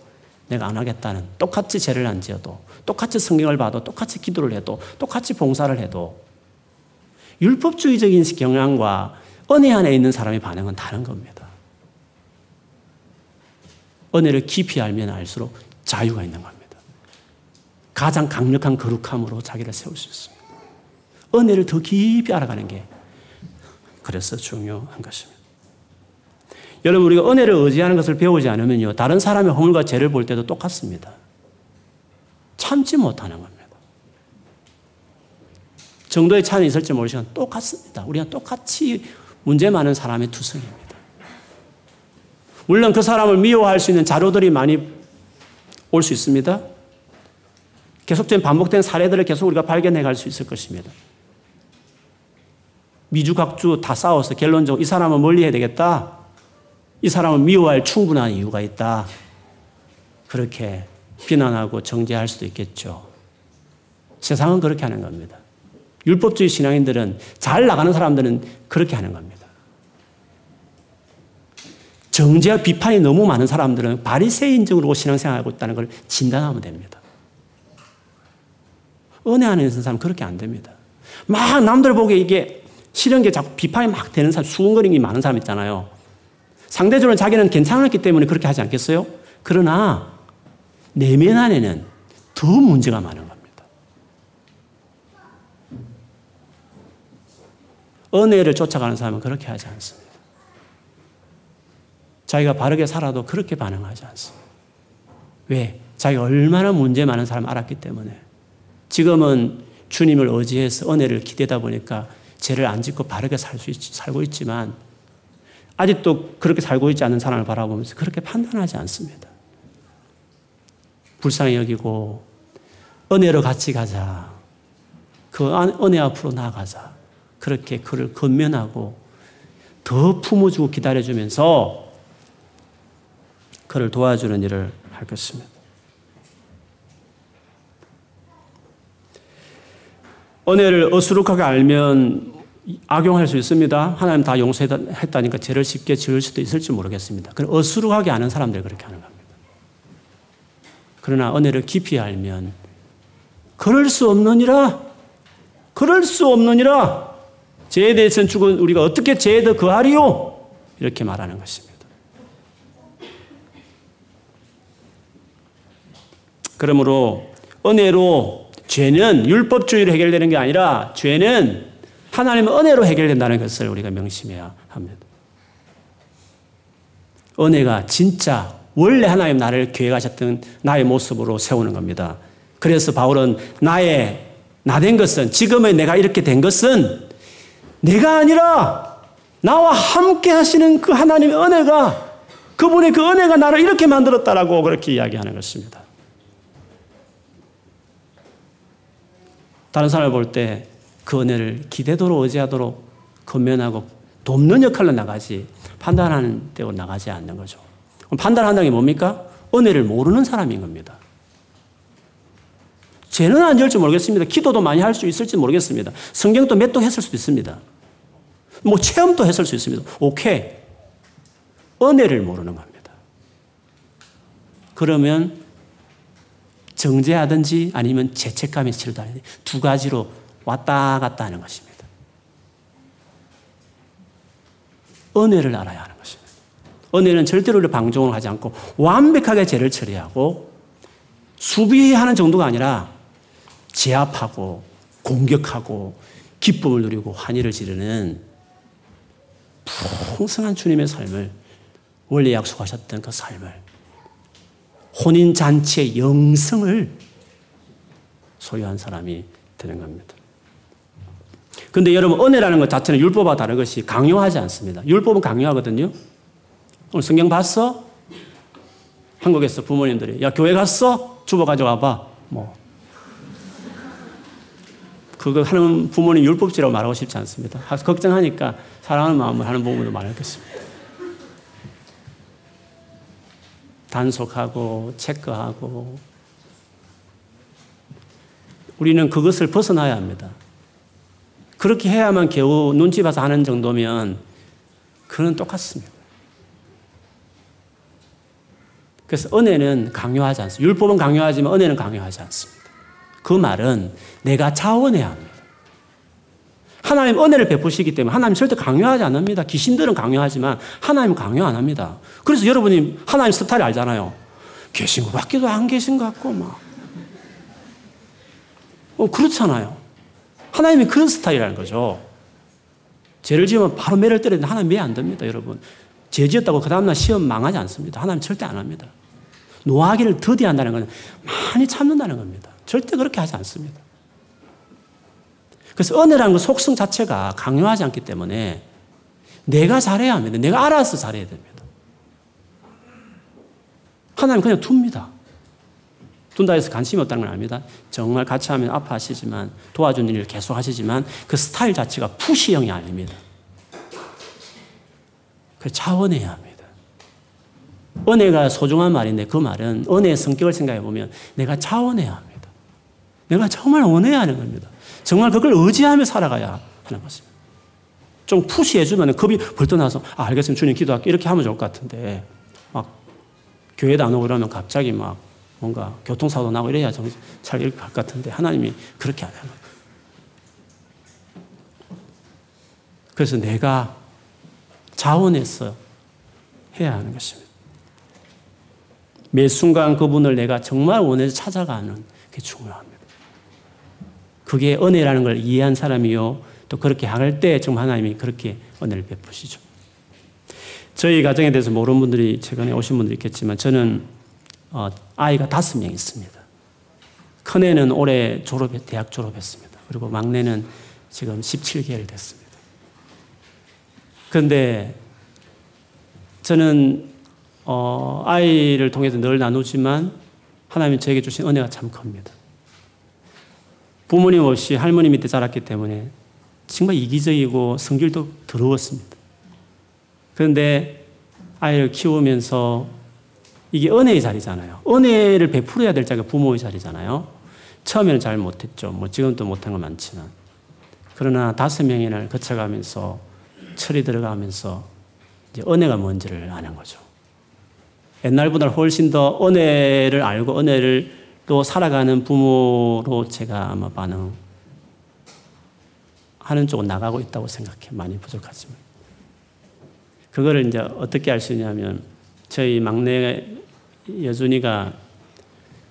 내가 안 하겠다는 똑같이 죄를 안 지어도 똑같이 성경을 봐도 똑같이 기도를 해도 똑같이 봉사를 해도 율법주의적인 경향과 은혜 안에 있는 사람의 반응은 다른 겁니다. 은혜를 깊이 알면 알수록 자유가 있는 겁니다. 가장 강력한 거룩함으로 자기를 세울 수 있습니다. 은혜를 더 깊이 알아가는 게 그래서 중요한 것입니다. 여러분 우리가 은혜를 의지하는 것을 배우지 않으면요 다른 사람의 허물과 죄를 볼 때도 똑같습니다. 참지 못하는 겁니다. 정도의 차이는 있을지 모르지만 똑같습니다. 우리가 똑같이 문제 많은 사람의 투성입니다. 물론 그 사람을 미워할 수 있는 자료들이 많이 올 수 있습니다. 계속된 반복된 사례들을 계속 우리가 발견해 갈 수 있을 것입니다. 미주각주 다 싸워서 결론적으로 이 사람은 멀리 해야 되겠다. 이 사람은 미워할 충분한 이유가 있다. 그렇게 비난하고 정죄할 수도 있겠죠. 세상은 그렇게 하는 겁니다. 율법주의 신앙인들은 잘 나가는 사람들은 그렇게 하는 겁니다. 정죄와 비판이 너무 많은 사람들은 바리새인적으로 신앙생활하고 있다는 걸 진단하면 됩니다. 은혜 안에 있는 사람은 그렇게 안 됩니다. 막 남들 보기에 이게 싫은 게 자꾸 비판이 막 되는 사람, 수근거림이 많은 사람 있잖아요. 상대적으로 자기는 괜찮았기 때문에 그렇게 하지 않겠어요? 그러나 내면 안에는 더 문제가 많은 겁니다. 은혜를 쫓아가는 사람은 그렇게 하지 않습니다. 자기가 바르게 살아도 그렇게 반응하지 않습니다. 왜? 자기가 얼마나 문제 많은 사람을 알았기 때문에. 지금은 주님을 의지해서 은혜를 기대다 보니까 죄를 안 짓고 바르게 살 수 있, 살고 있지만 아직도 그렇게 살고 있지 않은 사람을 바라보면서 그렇게 판단하지 않습니다. 불쌍히 여기고 은혜로 같이 가자. 그 은혜 앞으로 나아가자. 그렇게 그를 건면하고 더 품어주고 기다려주면서 그를 도와주는 일을 할 것입니다. 은혜를 어수룩하게 알면 악용할 수 있습니다. 하나님 다 용서했다니까 죄를 쉽게 지을 수도 있을지 모르겠습니다. 그럼 어수룩하게 아는 사람들이 그렇게 하는 겁니다. 그러나 은혜를 깊이 알면 그럴 수 없느니라, 그럴 수 없느니라, 죄에 대해서는 죽은 우리가 어떻게 죄에 더 거하리요? 이렇게 말하는 것입니다. 그러므로 은혜로 죄는 율법주의로 해결되는 게 아니라 죄는 하나님의 은혜로 해결된다는 것을 우리가 명심해야 합니다. 은혜가 진짜 원래 하나님 나를 계획하셨던 나의 모습으로 세우는 겁니다. 그래서 바울은 나의 나 된 것은, 지금의 내가 이렇게 된 것은 내가 아니라 나와 함께 하시는 그 하나님의 은혜가, 그분의 그 은혜가 나를 이렇게 만들었다라고 그렇게 이야기하는 것입니다. 다른 사람을 볼 때 그 은혜를 기대도록 의지하도록 건면하고 돕는 역할로 나가지 판단하는 데로 나가지 않는 거죠. 그럼 판단한다는 게 뭡니까? 은혜를 모르는 사람인 겁니다. 죄는 안 지을지 모르겠습니다. 기도도 많이 할 수 있을지 모르겠습니다. 성경도 몇 도 했을 수도 있습니다. 뭐 체험도 했을 수 있습니다. 오케이. 은혜를 모르는 겁니다. 그러면 정죄하든지 아니면 죄책감에 치르다든지 두 가지로 왔다 갔다 하는 것입니다. 은혜를 알아야 하는 것입니다. 은혜는 절대로 방종을 하지 않고 완벽하게 죄를 처리하고 수비하는 정도가 아니라 제압하고 공격하고 기쁨을 누리고 환희를 지르는 풍성한 주님의 삶을, 원래 약속하셨던 그 삶을, 혼인잔치의 영성을 소유한 사람이 되는 겁니다. 그런데 여러분, 은혜라는 것 자체는 율법과 다른 것이 강요하지 않습니다. 율법은 강요하거든요. 오늘 성경 봤어? 한국에서 부모님들이 야 교회 갔어? 주보 가져와봐. 뭐 그거 하는 부모님 율법주의라고 말하고 싶지 않습니다. 걱정하니까 사랑하는 마음을 하는 부모도 많았겠습니다. 단속하고 체크하고. 우리는 그것을 벗어나야 합니다. 그렇게 해야만 겨우 눈치 봐서 하는 정도면 그건 똑같습니다. 그래서 은혜는 강요하지 않습니다. 율법은 강요하지만 은혜는 강요하지 않습니다. 그 말은 내가 자원해야 합니다. 하나님 은혜를 베푸시기 때문에 하나님 절대 강요하지 않습니다. 귀신들은 강요하지만 하나님은 강요 안 합니다. 그래서 여러분이 하나님 스타일 알잖아요. 계신 것 같기도 안 계신 것 같고 막 어, 그렇잖아요. 하나님이 그런 스타일이라는 거죠. 죄를 지으면 바로 매를 때리는데 하나님 매 안 됩니다, 여러분. 죄 지었다고 그 다음날 시험 망하지 않습니다. 하나님 절대 안 합니다. 노하기를 더디한다는 것은 많이 참는다는 겁니다. 절대 그렇게 하지 않습니다. 그래서 은혜라는 것 속성 자체가 강요하지 않기 때문에 내가 잘해야 합니다. 내가 알아서 잘해야 됩니다. 하나님 그냥 둡니다. 둔다 해서 관심이 없다는 건 아닙니다. 정말 같이 하면 아파하시지만 도와주는 일을 계속 하시지만 그 스타일 자체가 푸시형이 아닙니다. 그래서 자원해야 합니다. 은혜가 소중한 말인데 그 말은 은혜의 성격을 생각해보면 내가 자원해야 합니다. 내가 정말 원해야 하는 겁니다. 정말 그걸 의지하며 살아가야 하는 것입니다. 좀 푸시해주면 겁이 벌떡 나서 아, 알겠습니다. 주님 기도할게요. 이렇게 하면 좋을 것 같은데 막 교회도 안 오고 이러면 갑자기 막 뭔가 교통사고 나고 이래야 정신 차리게 할 것 같은데 하나님이 그렇게 안 하는 거예요. 그래서 내가 자원해서 해야 하는 것입니다. 매 순간 그분을 내가 정말 원해서 찾아가는 게 중요합니다. 그게 은혜라는 걸 이해한 사람이요. 또 그렇게 할 때 정말 하나님이 그렇게 은혜를 베푸시죠. 저희 가정에 대해서 모르는 분들이 최근에 오신 분들이 있겠지만 저는 어, 아이가 다섯 명 있습니다. 큰애는 올해 졸업, 대학 졸업했습니다. 그리고 막내는 지금 십칠 개월 됐습니다. 그런데 저는 어, 아이를 통해서 늘 나누지만 하나님이 저에게 주신 은혜가 참 큽니다. 부모님 없이 할머니 밑에 자랐기 때문에 정말 이기적이고 성질도 더러웠습니다. 그런데 아이를 키우면서 이게 은혜의 자리잖아요. 은혜를 베풀어야 될 자리가 부모의 자리잖아요. 처음에는 잘 못했죠. 뭐 지금도 못한 건 많지만. 그러나 다섯 명이나 거쳐가면서 철이 들어가면서 이제 은혜가 뭔지를 아는 거죠. 옛날보다 훨씬 더 은혜를 알고 은혜를 또 살아가는 부모로 제가 아마 반응하는 쪽은 나가고 있다고 생각해. 많이 부족하지만. 그거를 이제 어떻게 알 수 있냐면 저희 막내 여준이가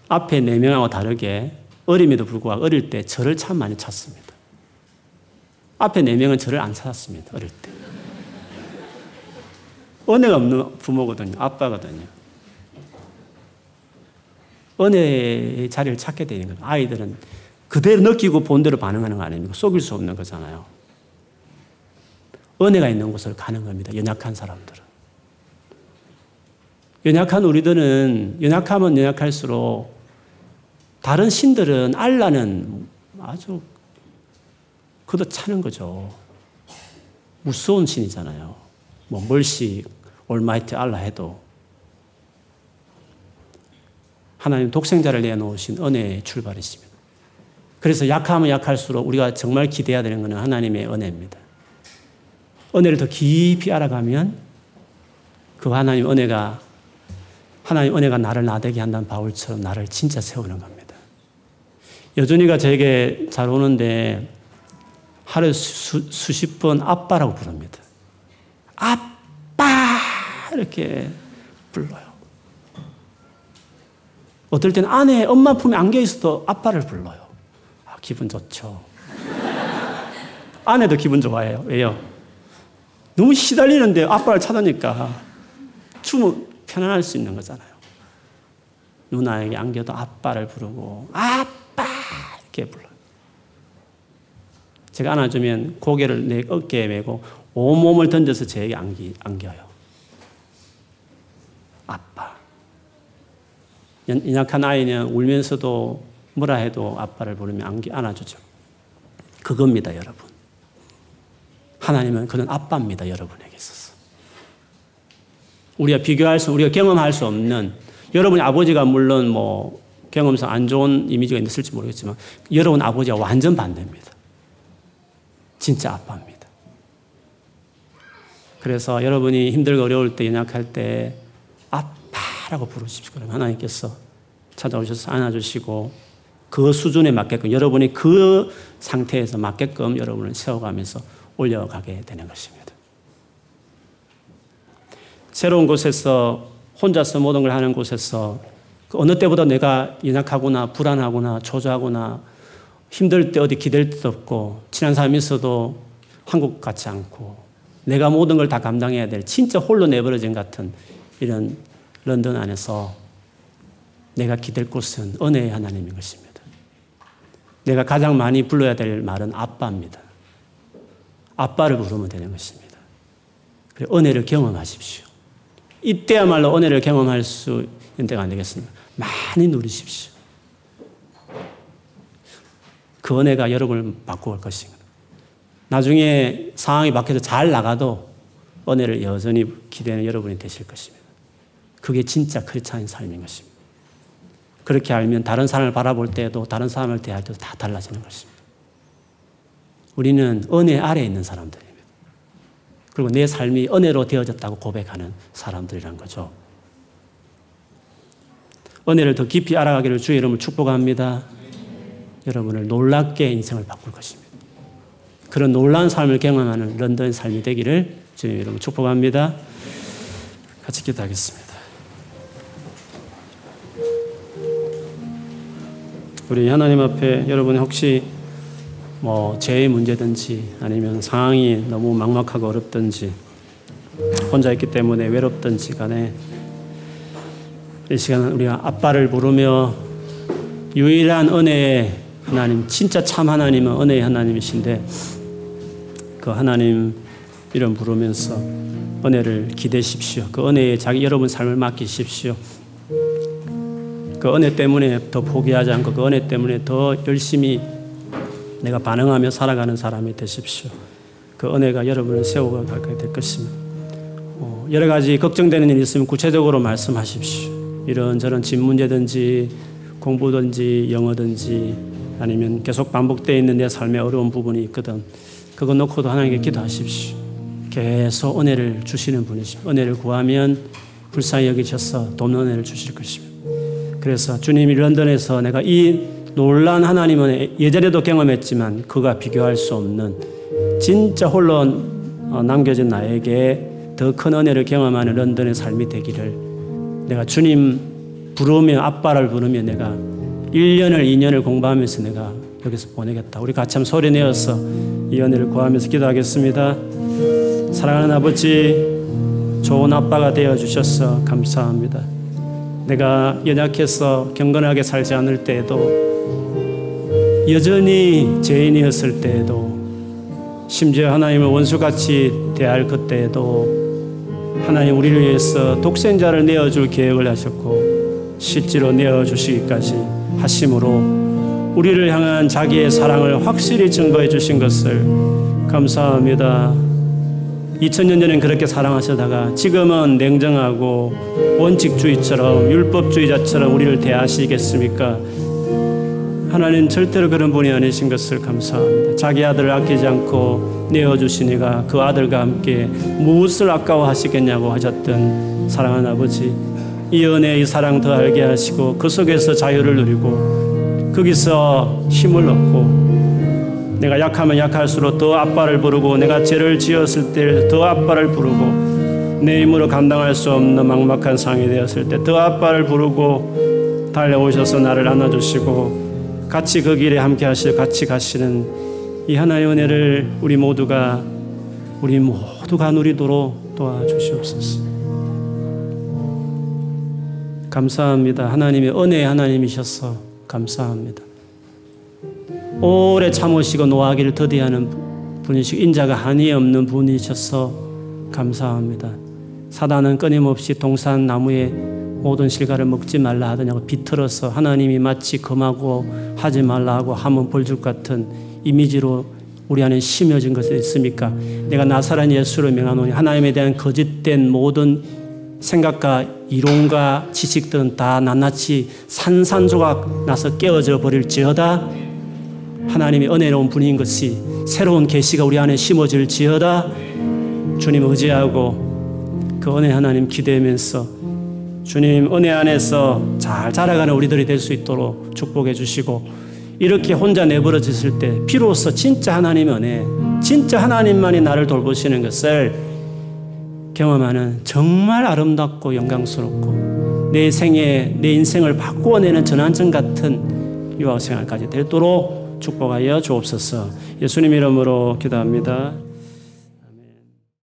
앞에 네 명하고 다르게 어림에도 불구하고 어릴 때 저를 참 많이 찾습니다. 앞에 네 명은 저를 안 찾았습니다. 어릴 때. 은혜가 없는 부모거든요. 아빠거든요. 은혜의 자리를 찾게 되는 거예요. 아이들은 그대로 느끼고 본대로 반응하는 거 아닙니까? 속일 수 없는 거잖아요. 은혜가 있는 곳을 가는 겁니다. 연약한 사람들은. 연약한 우리들은 연약하면 연약할수록 다른 신들은 알라는 아주 그도 차는 거죠. 무서운 신이잖아요. 뭐 멀시 올마이티 알라 해도 하나님 독생자를 내놓으신 은혜의 출발이십니다. 그래서 약하면 약할수록 우리가 정말 기대해야 되는 것은 하나님의 은혜입니다. 은혜를 더 깊이 알아가면 그 하나님 은혜가 하나님 은혜가 나를 나대게 한다는 바울처럼 나를 진짜 세우는 겁니다. 여준이가 저에게 잘 오는데 하루에 수, 수십 번 아빠라고 부릅니다. 아빠! 이렇게 불러요. 어떨 때는 아내, 엄마 품에 안겨있어도 아빠를 불러요. 아, 기분 좋죠. 아내도 기분 좋아해요. 왜요? 너무 시달리는데 아빠를 찾으니까 주무 편안할 수 있는 거잖아요. 누나에게 안겨도 아빠를 부르고 아빠 이렇게 불러요. 제가 안아주면 고개를 내 어깨에 메고 온몸을 던져서 제에게 안기, 안겨요. 아빠. 연약한 아이는 울면서도 뭐라 해도 아빠를 부르면 안기, 안아주죠. 그겁니다, 여러분. 하나님은 그는 아빠입니다, 여러분에게 있어서. 우리가 비교할 수, 우리가 경험할 수 없는, 여러분의 아버지가 물론 뭐 경험상 안 좋은 이미지가 있을지 모르겠지만, 여러분 아버지와 완전 반대입니다. 진짜 아빠입니다. 그래서 여러분이 힘들고 어려울 때, 연약할 때, 아빠라고 부르십시오. 그러면 하나님께서 찾아오셔서 안아주시고, 그 수준에 맞게끔, 여러분이 그 상태에서 맞게끔 여러분을 세워가면서 올려가게 되는 것입니다. 새로운 곳에서 혼자서 모든 걸 하는 곳에서 어느 때보다 내가 연약하구나 불안하구나 초조하구나 힘들 때 어디 기댈 데도 없고 친한 사람이 있어도 한국 같지 않고 내가 모든 걸 다 감당해야 될 진짜 홀로 내버려진 같은 이런 런던 안에서 내가 기댈 곳은 은혜의 하나님인 것입니다. 내가 가장 많이 불러야 될 말은 아빠입니다. 아빠를 부르면 되는 것입니다. 그리고 은혜를 경험하십시오. 이때야말로 은혜를 경험할 수 있는 때가 아니겠습니까? 많이 누리십시오. 그 은혜가 여러분을 바꾸어 올 것입니다. 나중에 상황이 바뀌어서 잘 나가도 은혜를 여전히 기대하는 여러분이 되실 것입니다. 그게 진짜 크리스찬인 삶인 것입니다. 그렇게 알면 다른 사람을 바라볼 때도 다른 사람을 대할 때도 다 달라지는 것입니다. 우리는 은혜 아래에 있는 사람들입니다. 그리고 내 삶이 은혜로 되어졌다고 고백하는 사람들이란 거죠. 은혜를 더 깊이 알아가기를 주의 이름으로 축복합니다. 네. 여러분을 놀랍게 인생을 바꿀 것입니다. 그런 놀라운 삶을 경험하는 런던의 삶이 되기를 주의 이름으로 축복합니다. 같이 기도하겠습니다. 우리 하나님 앞에 여러분이 혹시 뭐 죄의 문제든지 아니면 상황이 너무 막막하고 어렵든지 혼자 있기 때문에 외롭든지 간에 이 시간은 우리가 아빠를 부르며 유일한 은혜의 하나님, 진짜 참 하나님은 은혜의 하나님이신데 그 하나님 이름 부르면서 은혜를 기대십시오. 그 은혜에 자기 여러분 삶을 맡기십시오. 그 은혜 때문에 더 포기하지 않고 그 은혜 때문에 더 열심히 내가 반응하며 살아가는 사람이 되십시오. 그 은혜가 여러분을 세워가게 될 것입니다. 어, 여러 가지 걱정되는 일이 있으면 구체적으로 말씀하십시오. 이런저런 집 문제든지 공부든지 영어든지 아니면 계속 반복되어 있는 내 삶의 어려운 부분이 있거든 그거 놓고도 하나님께 기도하십시오. 계속 은혜를 주시는 분이십니다. 은혜를 구하면 불쌍히 여기셔서 돕는 은혜를 주실 것입니다. 그래서 주님이 런던에서 내가 이 놀란 하나님은 예전에도 경험했지만 그가 비교할 수 없는 진짜 홀로 남겨진 나에게 더 큰 은혜를 경험하는 런던의 삶이 되기를 내가 주님 부르며 아빠를 부르며 내가 일 년을 이 년을 공부하면서 내가 여기서 보내겠다. 우리 같이 한번 소리 내어서 이 은혜를 구하면서 기도하겠습니다. 사랑하는 아버지, 좋은 아빠가 되어주셔서 감사합니다. 내가 연약해서 경건하게 살지 않을 때에도 여전히 죄인이었을 때에도 심지어 하나님을 원수같이 대할 그때에도 하나님 우리를 위해서 독생자를 내어줄 계획을 하셨고 실제로 내어주시기까지 하심으로 우리를 향한 자기의 사랑을 확실히 증거해 주신 것을 감사합니다. 이천 년 전엔 그렇게 사랑하시다가 지금은 냉정하고 원칙주의처럼 율법주의자처럼 우리를 대하시겠습니까? 하나님 절대로 그런 분이 아니신 것을 감사합니다. 자기 아들을 아끼지 않고 내어주시니가 그 아들과 함께 무엇을 아까워하시겠냐고 하셨던 사랑하는 아버지, 이 은혜의 사랑 더 알게 하시고 그 속에서 자유를 누리고 거기서 힘을 얻고 내가 약하면 약할수록 더 아빠를 부르고 내가 죄를 지었을 때 더 아빠를 부르고 내 힘으로 감당할 수 없는 막막한 상황이 되었을 때 더 아빠를 부르고 달려오셔서 나를 안아주시고 같이 그 길에 함께 하시고 같이 가시는 이 하나의 은혜를 우리 모두가 우리 모두가 누리도록 도와주시옵소서. 감사합니다. 하나님의 은혜의 하나님이셔서 감사합니다. 오래 참으시고 노하기를 더디하는 분이시고 인자가 한이 없는 분이셔서 감사합니다. 사단은 끊임없이 동산 나무에 모든 실과를 먹지 말라 하더냐고 비틀어서 하나님이 마치 금하고 하지 말라 하고 함은 벌죽 같은 이미지로 우리 안에 심어진 것이 있습니까? 내가 나사렛 예수를 명하노니 하나님에 대한 거짓된 모든 생각과 이론과 지식들은 다 낱낱이 산산조각 나서 깨어져 버릴지어다. 하나님의 은혜로운 분인 것이 새로운 계시가 우리 안에 심어질지어다. 주님 의지하고 그 은혜 하나님 기대면서 주님 은혜 안에서 잘 자라가는 우리들이 될 수 있도록 축복해 주시고 이렇게 혼자 내버려졌을 때 비로소 진짜 하나님의 은혜, 진짜 하나님만이 나를 돌보시는 것을 경험하는 정말 아름답고 영광스럽고 내 생에 내 인생을 바꾸어내는 전환점 같은 유아생활까지 되도록 축복하여 주옵소서. 예수님 이름으로 기도합니다.